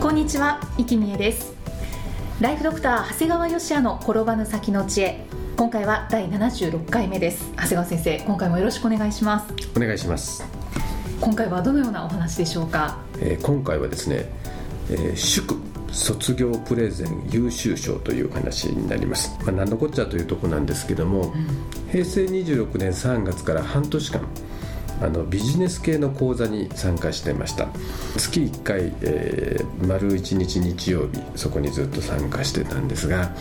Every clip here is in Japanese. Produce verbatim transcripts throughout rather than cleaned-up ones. こんにちは、生きみえです。ライフドクター長谷川芳也の転ばぬ先の知恵、今回はだいななじゅうろっかいめです。長谷川先生、今回もよろしくお願いします。お願いします。今回はどのようなお話でしょうか。えー、今回はですね、えー、祝卒業プレゼン優秀賞という話になります。まあ、何のこっちゃというところなんですけども、うん、へいせいにじゅうろくねんさんがつからはんとしかんあのビジネス系の講座に参加してました。月いっかい、えー、丸いちにち日曜日、そこにずっと参加してたんですが、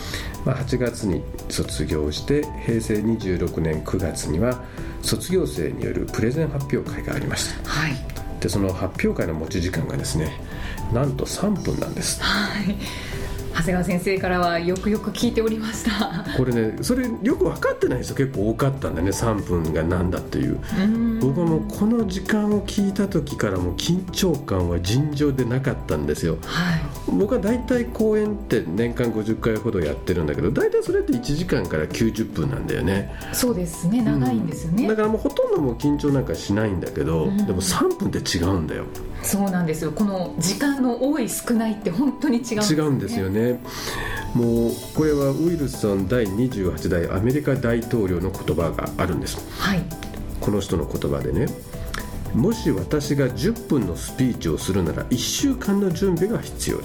まあ、はちがつに卒業して、へいせいにじゅうろくねんくがつには卒業生によるプレゼン発表会がありました。はい、でその発表会の持ち時間がですね、なんとさんぷんなんです。はい、長谷川先生からはよくよく聞いておりました。これね、それよく分かってないんですよ。結構多かったんだね、さんぷんがなんだっていう。僕はもうこの時間を聞いた時からもう緊張感は尋常でなかったんですよ。はい、僕はだいたい講演って年間ごじゅっかいほどやってるんだけど、だいたいそれっていちじかんからきゅうじゅっぷんなんだよね。そうですね、長いんですよね。うん、だからもうほとんどもう緊張なんかしないんだけど、でもさんぷんって違うんだよ。そうなんですよ。この時間の多い少ないって本当に違うんですね。違うんですよね。もうこれはウィルソンだいにじゅうはちだいアメリカ大統領の言葉があるんです。はい、この人の言葉でね、もし私がじゅっぷんのスピーチをするならいっしゅうかんの準備が必要だ、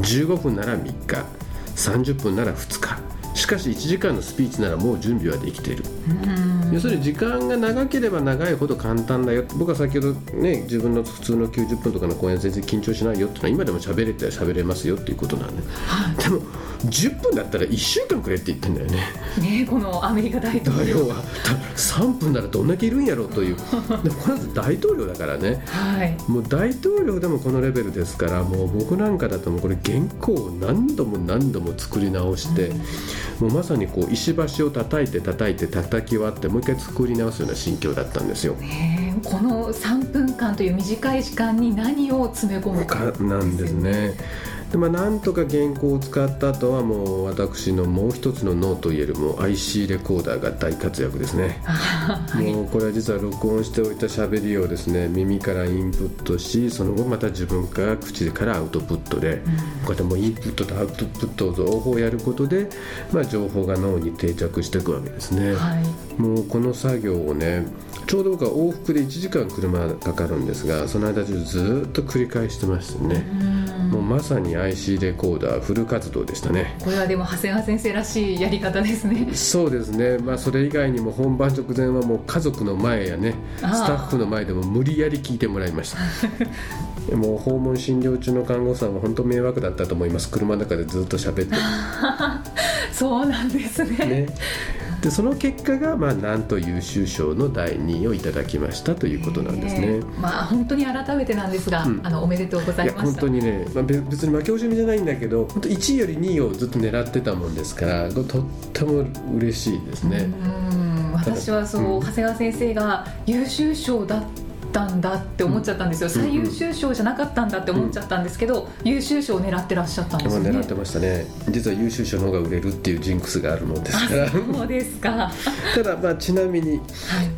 じゅうごふんならみっか、さんじゅっぷんならふつか、しかしいちじかんのスピーチならもう準備はできている。うん、要するに時間が長ければ長いほど簡単だよ。僕は先ほどね、自分の普通のきゅうじゅっぷんとかの講演全然緊張しないよってのは今でも喋れたら喋れますよっていうことなんで、ね。はい、でもじゅっぷんだったらいっしゅうかんくれって言ってんだよね。ね、このアメリカ大統領はさんぷんならどんだけいるんやろうという。でもこの人大統領だからね。はい、もう大統領でもこのレベルですから、もう僕なんかだともうこれ原稿を何度も何度も作り直して、うん、もうまさにこう石橋を叩いて叩いて叩き割ってもう一回作り直すような心境だったんですよ。ね、このさんぷんかんという短い時間に何を詰め込むかなんですね。で、まあ、なんとか原稿を使った後はもう私のもう一つの脳といえるもう アイシー レコーダーが大活躍ですね。はい、もうこれは実は録音しておいた喋りをですね、耳からインプットし、その後また自分から口からアウトプットで、うん、こうやってもうインプットとアウトプットを両方やることで、まあ、情報が脳に定着していくわけですね。はい、もうこの作業をね、ちょうど僕は往復でいちじかん車かかるんですが、その間中ずっと繰り返してましたね。うん、もうまさにアイシー レコーダーフル活動でしたね。これはでも長谷川先生らしいやり方ですね。そうですね、まあ、それ以外にも本番直前はもう家族の前やね、スタッフの前でも無理やり聞いてもらいました。もう訪問診療中の看護師さんは本当迷惑だったと思います。車の中でずっと喋ってそうなんです ね, ねでその結果が、まあ、なんと優秀賞のだいにいをいただきましたということなんですね。まあ、本当に改めてなんですが、うん、あのおめでとうございました。いや本当にね、まあ、別に負け惜しみじゃないんだけど、本当いちいよりにいをずっと狙ってたもんですから、とっても嬉しいですね。うん、私はそう、うん、長谷川先生が優秀賞だってんだって思っちゃったんですよ。最優秀賞じゃなかったんだって思っちゃったんですけど、うんうん、優秀賞を狙ってらっしゃったんですよね。狙ってましたね。実は優秀賞の方が売れるっていうジンクスがあるもんですから。そうですか。ただ、まあ、ちなみに、はい、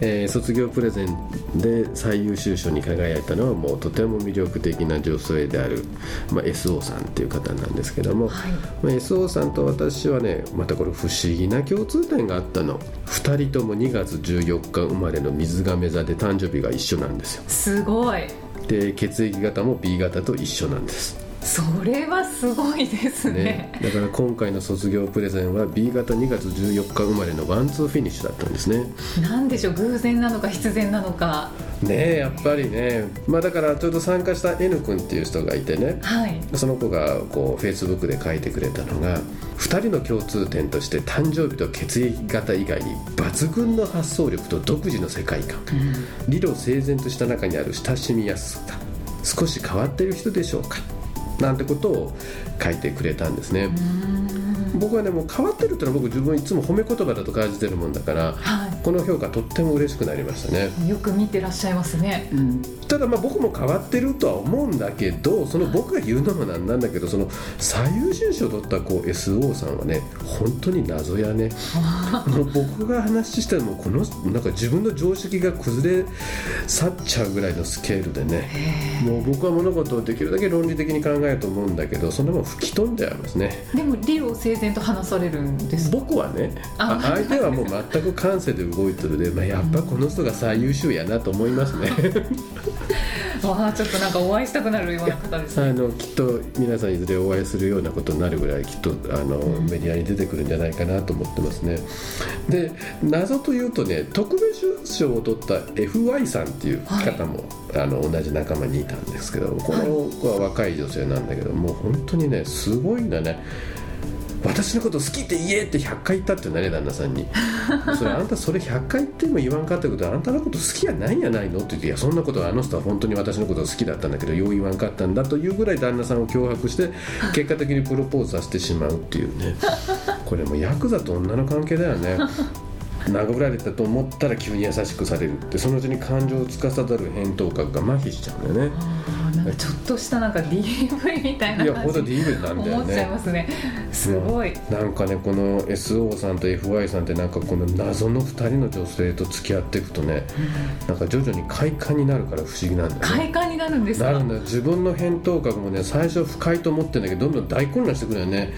えー、卒業プレゼンで最優秀賞に輝いたのはもうとても魅力的な女性である、まあ、エスオー さんっていう方なんですけども、はい、まあ、エスオー さんと私はね、またこれ不思議な共通点があったの。ふたりともにがつじゅうよっか生まれの水亀座で誕生日が一緒なんです。すごい。で、血液型も ビーがたと一緒なんです。それはすごいですね。ね、だから今回の卒業プレゼンは B 型にがつじゅうよっか生まれのワンツーフィニッシュだったんですね。なんでしょう、偶然なのか必然なのかねえ、やっぱりね、まあ、だからちょうど参加した N 君っていう人がいてね、はい、その子がこう Facebook で書いてくれたのが、ふたりの共通点として誕生日と血液型以外に抜群の発想力と独自の世界観、うん、理路整然とした中にある親しみやすさ、少し変わっている人でしょうか、なんてことを書いてくれたんですね。僕はね、もう変わってるってのは僕自分いつも褒め言葉だと感じてるもんだから、はい、この評価とっても嬉しくなりましたね。よく見てらっしゃいますね、うん、ただまあ僕も変わってるとは思うんだけど、その僕が言うのもなんなんだけど、その最優秀賞を取ったこう エスオー さんはね、本当に謎やねもう僕が話してもこのなんか自分の常識が崩れ去っちゃうぐらいのスケールでね、もう僕は物事をできるだけ論理的に考えると思うんだけど、そのまま吹き飛んじゃいますね。でも理路整然と話されるんです。僕はね、あ、相手はもう全く感性で動いてるで、まあ、やっぱこの人が最優秀やなと思いますねわあ、ちょっとなんかお会いしたくなるような方ですね。あの、きっと皆さんいずれお会いするようなことになるぐらい、きっとあの、うん、メディアに出てくるんじゃないかなと思ってますね。で、謎というとね、特別賞を取った エフワイ さんっていう方も、はい、あの同じ仲間にいたんですけど、この子は若い女性なんだけど、はい、もう本当にねすごいんだね。私のこと好きって言えってひゃっかい言ったって言うんだね、旦那さんにそれあんたそれひゃっかい言っても言わんかったけど、あんたのこと好きやないんやないのって言って、いやそんなことはあの人は本当に私のこと好きだったんだけどよう言わんかったんだというぐらい旦那さんを脅迫して、結果的にプロポーズさせてしまうっていうねこれもヤクザと女の関係だよね殴られたと思ったら急に優しくされるって、そのうちに感情を司る扁桃核が麻痺しちゃうんだよね。なんかちょっとしたなんか ディーブイ みたいな感じ、いやほど ディーブイ なんだよね、思っちゃいますね。すごい、うん、なんかね、この エスオー さんと エフワイ さんってなんかこの謎のふたりの女性と付き合っていくとね、うん、なんか徐々に快感になるから不思議なんだよね。快感になるんですか。なるんだよ。自分の扁桃核もね、最初不快と思ってんだけど、どんどん大混乱してくるよね。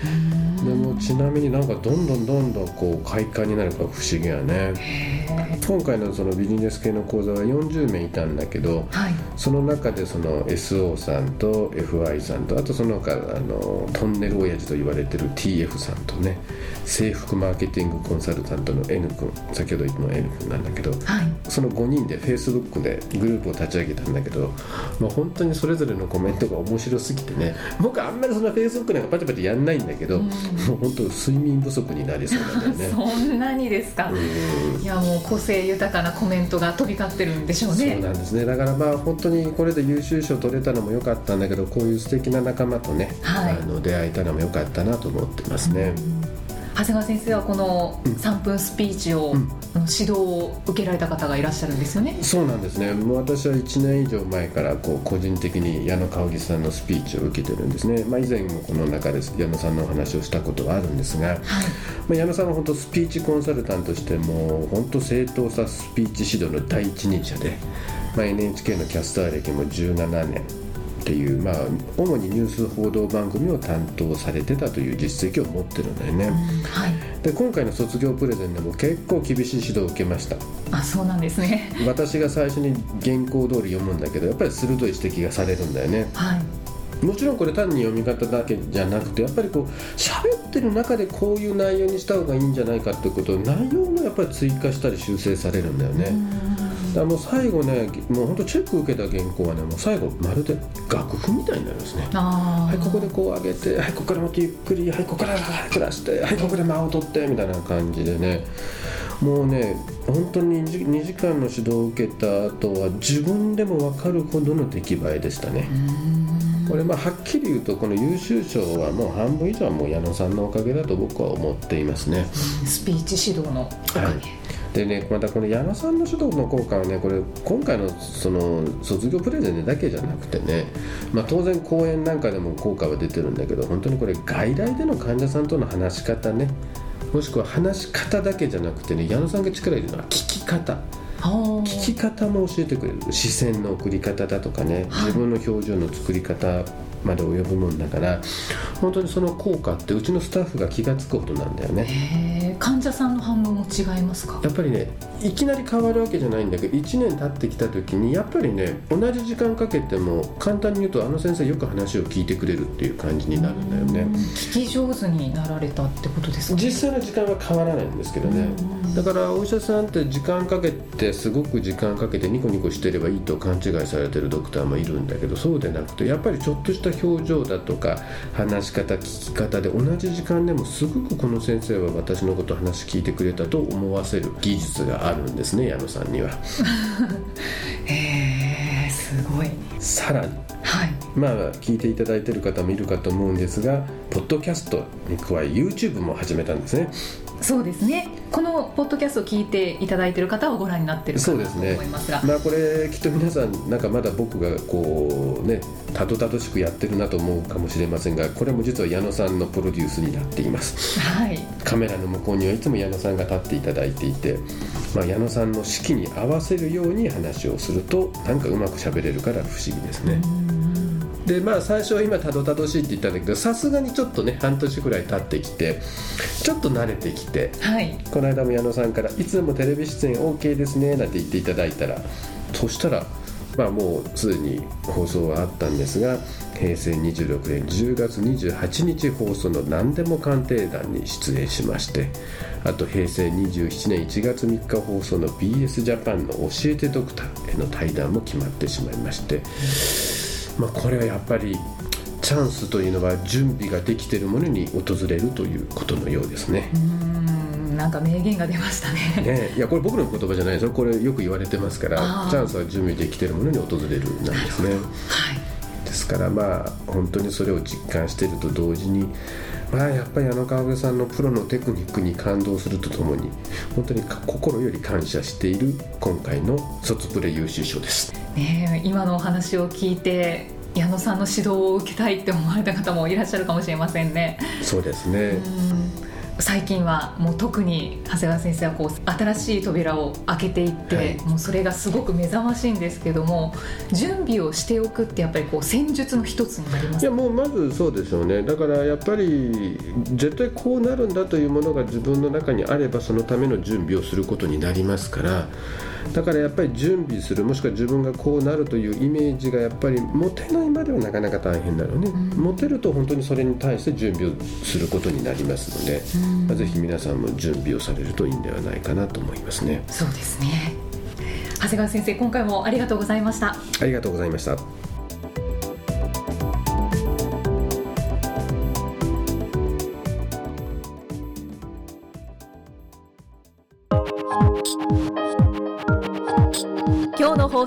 うん、でもちなみになんかどんどんどんどんこう快感になるから不思議やね。今回のそのビジネス系の講座はよんじゅうめいいたんだけど、はい、その中でその エスオー さんと エフアイ さんと、あとその他あのトンネル親父と言われてる ティーエフ さんとね、制服マーケティングコンサルタントの N 君、先ほど言ったの N 君なんだけど、はい、そのごにんで Facebook でグループを立ち上げたんだけど、まあ、本当にそれぞれのコメントが面白すぎてね、僕あんまりその Facebook なんかパチパチやんないんだけど、うん、もう本当睡眠不足になりそうだねそんなにですか。いやもう個性豊かなコメントが飛び交ってるんでしょうね。そうなんですね。だからまあ本当にこれで優秀賞取れたのも良かったんだけど、こういう素敵な仲間とね、はい、あの出会えたのも良かったなと思ってますね、うん、長谷川先生はこのさんぷんスピーチを、うん、指導を受けられた方がいらっしゃるんですよね。そうなんですね。もう私はいちねん以上前からこう個人的に矢野香織さんのスピーチを受けてるんですね、まあ、以前もこの中で矢野さんのお話をしたことはあるんですが、はい、まあ、矢野さんは本当スピーチコンサルタントとしても本当正当さスピーチ指導の第一人者で、まあ、エヌエイチケー のキャスター歴もじゅうななねんっていう、まあ、主にニュース報道番組を担当されてたという実績を持ってるんだよね、うん、はい、で今回の卒業プレゼンでも結構厳しい指導を受けました。あ、そうなんですね。私が最初に原稿通り読むんだけど、やっぱり鋭い指摘がされるんだよね、はい、もちろんこれ単に読み方だけじゃなくて、やっぱりこう喋ってる中でこういう内容にした方がいいんじゃないかってことを、内容もやっぱり追加したり修正されるんだよね。だからもう最後ね、もう本当チェック受けた原稿はね、もう最後まるで楽譜みたいになるんですね。あ、はい、ここでこう上げて、はい、ここからもっとゆっくり、はい、ここから下して、はい、ここで間を取ってみたいな感じでね、もうね本当ににじかんの指導を受けた後は自分でも分かるほどの出来栄えでしたね。これまあはっきり言うと、この優秀賞はもう半分以上はもう矢野さんのおかげだと僕は思っていますね。スピーチ指導のおかげ、はい、でね、またこの矢野さんの指導の効果はね、これ今回のその卒業プレゼンだけじゃなくてね、まあ、当然講演なんかでも効果は出てるんだけど、本当にこれ外来での患者さんとの話し方ね、もしくは話し方だけじゃなくてね、矢野さんが力入れるのは聞き方、聞き方も教えてくれる。視線の送り方だとかね、自分の表情の作り方まで及ぶもんだから、本当にその効果ってうちのスタッフが気がつくほどなんだよね。へー、えー、患者さんの反応も違いますか？やっぱりね、いきなり変わるわけじゃないんだけど、いちねん経ってきた時にやっぱりね、同じ時間かけても簡単に言うと、あの先生よく話を聞いてくれるっていう感じになるんだよね。聞き上手になられたってことですかね。実際の時間は変わらないんですけどね。だからお医者さんって時間かけて、すごく時間かけてニコニコしてればいいと勘違いされてるドクターもいるんだけど、そうでなくて、やっぱりちょっとした表情だとか話し方、聞き方で、同じ時間でもすごくこの先生は私のこと話聞いてくれたと思わせる技術があるんですね、矢野さんには。へー、すごい。さらに、はい、まあ、聞いていただいている方もいるかと思うんですが、ポッドキャストに加え YouTube も始めたんですね。そうですね。このポッドキャストを聞いていただいている方はご覧になっているかなと思いますが、そうですね。まあ、これきっと皆さん、なんかまだ僕がこうね、たどたどしくやってるなと思うかもしれませんが、これも実は矢野さんのプロデュースになっています、はい、カメラの向こうにはいつも矢野さんが立っていただいていて、まあ、矢野さんの指揮に合わせるように話をすると、なんかうまく喋れるから不思議ですね。で、まあ、最初は今たどたどしいって言ったんだけど、さすがにちょっとね、半年くらい経ってきて、ちょっと慣れてきて、はい、この間も矢野さんからいつでもテレビ出演 OK ですねなんて言っていただいたら、そしたら、まあ、もうすでに放送はあったんですが、へいせいにじゅうろくねんじゅうがつにじゅうはちにち放送の何でも鑑定団に出演しまして、あとへいせいにじゅうななねんいちがつみっか放送の ビーエス ジャパンの教えてドクターへの対談も決まってしまいまして、まあ、これはやっぱりチャンスというのは準備ができているものに訪れるということのようですね。うーん、なんか名言が出ました ね, ねいや、これ僕の言葉じゃないですよ。これよく言われてますから、チャンスは準備できているものに訪れるなんですね、はい。ですから、まあ、本当にそれを実感していると同時に、まあ、やっぱりあの川辺さんのプロのテクニックに感動するとともに、本当に心より感謝している今回の卒プレ優秀賞です、ね。今のお話を聞いて、矢野さんの指導を受けたいって思われた方もいらっしゃるかもしれませんね。そうですね。最近はもう特に長谷川先生はこう新しい扉を開けていって、はい、もうそれがすごく目覚ましいんですけども、準備をしておくってやっぱりこう戦術の一つになりますか？いや、もうまずそうでしょうね。だからやっぱり絶対こうなるんだというものが自分の中にあれば、そのための準備をすることになりますから、だからやっぱり準備する、もしくは自分がこうなるというイメージがやっぱり持てないまではなかなか大変だろうね、うん、持てると本当にそれに対して準備をすることになりますので、うん、まあ、ぜひ皆さんも準備をされるといいんではないかなと思いますね。そうですね。長谷川先生、今回もありがとうございました。ありがとうございました。今日の放